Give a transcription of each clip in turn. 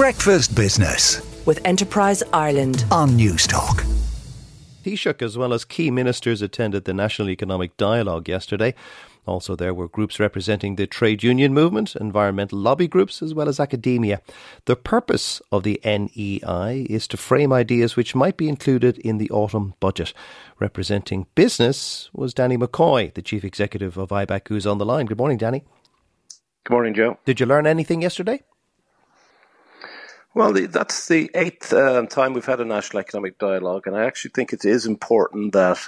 Breakfast Business with Enterprise Ireland on Newstalk. Taoiseach as well as key ministers attended the National Economic Dialogue yesterday. Also there were groups representing the trade union movement, environmental lobby groups as well as academia. The purpose of the NEI is to frame ideas which might be included in the autumn budget. Representing business was Danny McCoy, the chief executive of IBEC, who's on the line. Good morning, Danny. Good morning, Joe. Did you learn anything yesterday? Well, that's the eighth time we've had a National Economic Dialogue, and I actually think it is important that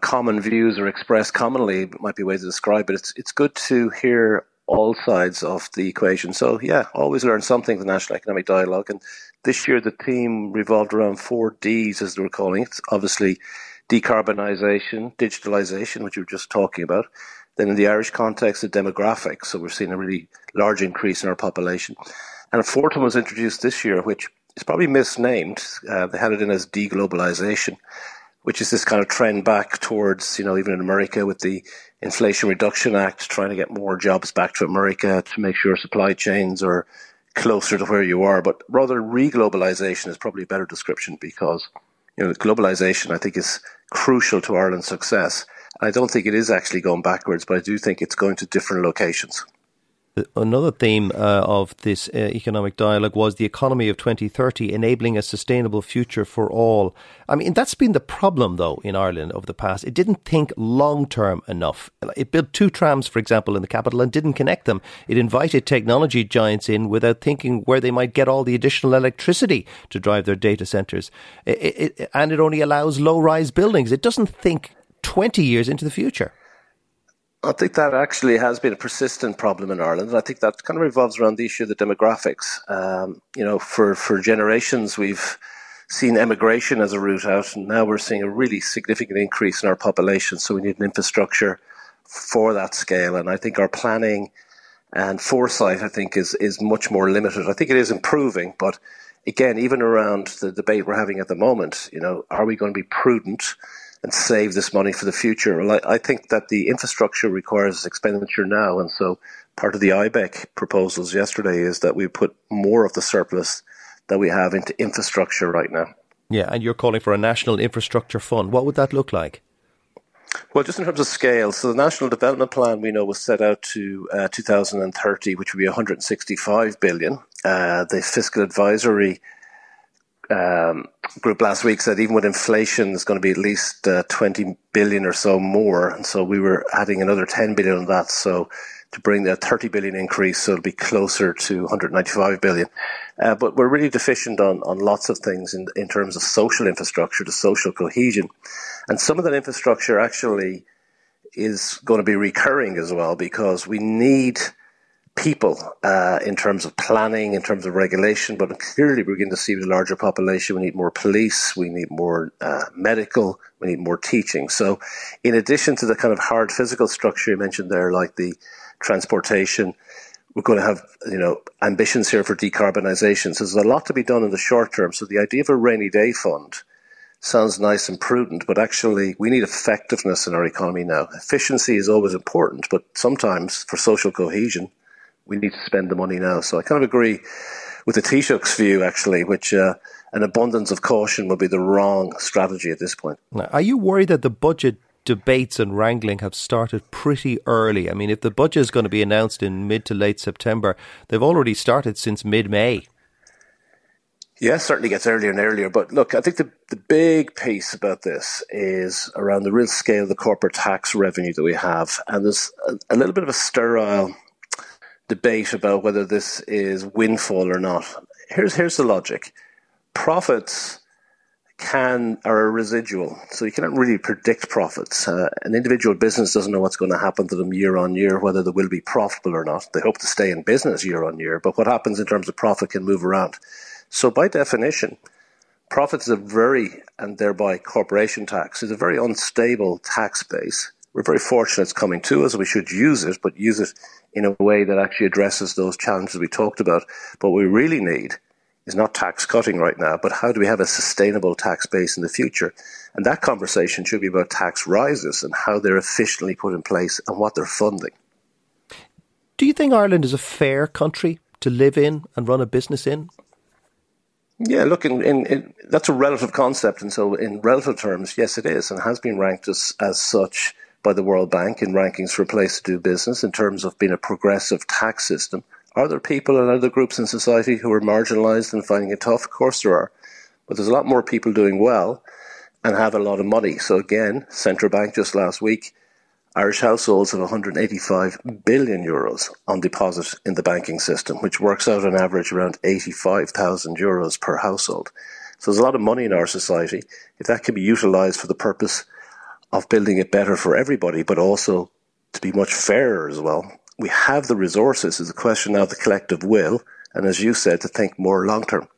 common views are expressed commonly. It might be a way to describe it. It's good to hear all sides of the equation. So, always learn something from the National Economic Dialogue. And this year, the theme revolved around 4 Ds, as they were calling it. It's obviously decarbonisation, digitalisation, which you were just talking about. Then in the Irish context, the demographics. So we're seeing a really large increase in our population. And a fourth one was introduced this year, which is probably misnamed. They had it in as deglobalization, which is this kind of trend back towards, even in America with the Inflation Reduction Act, trying to get more jobs back to America to make sure supply chains are closer to where you are. But rather, reglobalization is probably a better description because, globalization, I think, is crucial to Ireland's success. I don't think it is actually going backwards, but I do think it's going to different locations. Another theme of this economic dialogue was the economy of 2030, enabling a sustainable future for all. I mean, that's been the problem, though, in Ireland over the past. It didn't think long-term enough. It built 2 trams, for example, in the capital and didn't connect them. It invited technology giants in without thinking where they might get all the additional electricity to drive their data centres. And it only allows low-rise buildings. It doesn't think 20 years into the future. I think that actually has been a persistent problem in Ireland, and I think that kind of revolves around the issue of the demographics. For generations we've seen emigration as a route out, and now we're seeing a really significant increase in our population, so we need an infrastructure for that scale. And I think our planning and foresight, is much more limited. I think it is improving, but again, even around the debate we're having at the moment, are we going to be prudent and save this money for the future? Well, I think that the infrastructure requires expenditure now, and so part of the IBEC proposals yesterday is that we put more of the surplus that we have into infrastructure right now. Yeah, and you're calling for a national infrastructure fund. What would that look like? Well, just in terms of scale, so the National Development Plan we know was set out to 2030, which would be 165 billion. The Fiscal Advisory group last week said even with inflation there's going to be at least 20 billion or so more, and so we were adding another 10 billion on that, so to bring that 30 billion increase, so it'll be closer to 195 billion. But we're really deficient on lots of things in terms of social infrastructure, the social cohesion, and some of that infrastructure actually is going to be recurring as well, because we need people in terms of planning, in terms of regulation, but clearly we're going to see with a larger population, we need more police, we need more medical, we need more teaching. So in addition to the kind of hard physical structure you mentioned there, like the transportation, we're going to have, ambitions here for decarbonisation. So there's a lot to be done in the short term. So the idea of a rainy day fund sounds nice and prudent, but actually we need effectiveness in our economy now. Efficiency is always important, but sometimes for social cohesion, we need to spend the money now. So I kind of agree with the Taoiseach's view, actually, which an abundance of caution would be the wrong strategy at this point. Now, are you worried that the budget debates and wrangling have started pretty early? I mean, if the budget is going to be announced in mid to late September, they've already started since mid-May. Yeah, it certainly gets earlier and earlier. But look, I think the big piece about this is around the real scale of the corporate tax revenue that we have. And there's a little bit of a sterile debate about whether this is windfall or not. Here's the logic. Profits are a residual, so you cannot really predict profits. An individual business doesn't know what's going to happen to them year on year, whether they will be profitable or not. They hope to stay in business year on year, but what happens in terms of profit can move around. So by definition, profits and thereby corporation tax, is a very unstable tax base. We're very fortunate it's coming to us. We should use it, but use it in a way that actually addresses those challenges we talked about. But what we really need is not tax cutting right now, but how do we have a sustainable tax base in the future? And that conversation should be about tax rises and how they're efficiently put in place and what they're funding. Do you think Ireland is a fair country to live in and run a business in? Yeah, look, that's a relative concept. And so in relative terms, yes, it is, and has been ranked as such by the World Bank in rankings for a place to do business in terms of being a progressive tax system. Are there people and other groups in society who are marginalised and finding it tough? Of course there are. But there's a lot more people doing well and have a lot of money. So again, Central Bank just last week, Irish households have €185 billion Euros on deposit in the banking system, which works out on average around €85,000 per household. So there's a lot of money in our society. If that can be utilised for the purpose of building it better for everybody, but also to be much fairer as well, we have the resources. It's a question now of the collective will, and as you said, to think more long-term.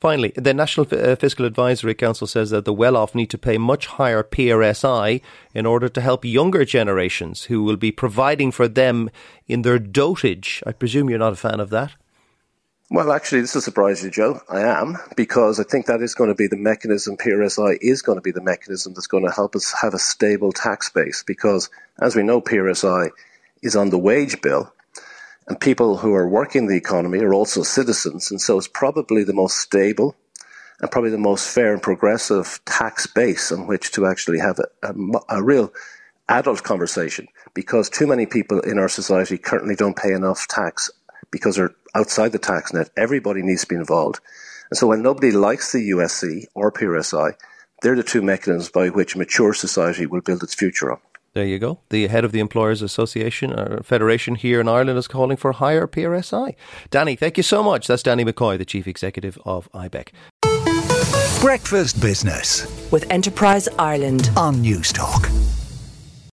Finally, the National Fiscal Advisory Council says that the well-off need to pay much higher PRSI in order to help younger generations who will be providing for them in their dotage. I presume you're not a fan of that? Well, actually, this will surprise you, Joe. I am, because I think that is going to be the mechanism. PRSI is going to be the mechanism that's going to help us have a stable tax base, because, as we know, PRSI is on the wage bill. And people who are working the economy are also citizens, and so it's probably the most stable and probably the most fair and progressive tax base on which to actually have a real adult conversation, because too many people in our society currently don't pay enough tax because they're outside the tax net. Everybody needs to be involved. And so when nobody likes the USC or PRSI, they're the two mechanisms by which mature society will build its future on. There you go. The head of the Employers Association or Federation here in Ireland is calling for higher PRSI. Danny, thank you so much. That's Danny McCoy, the Chief Executive of IBEC. Breakfast Business with Enterprise Ireland on Newstalk.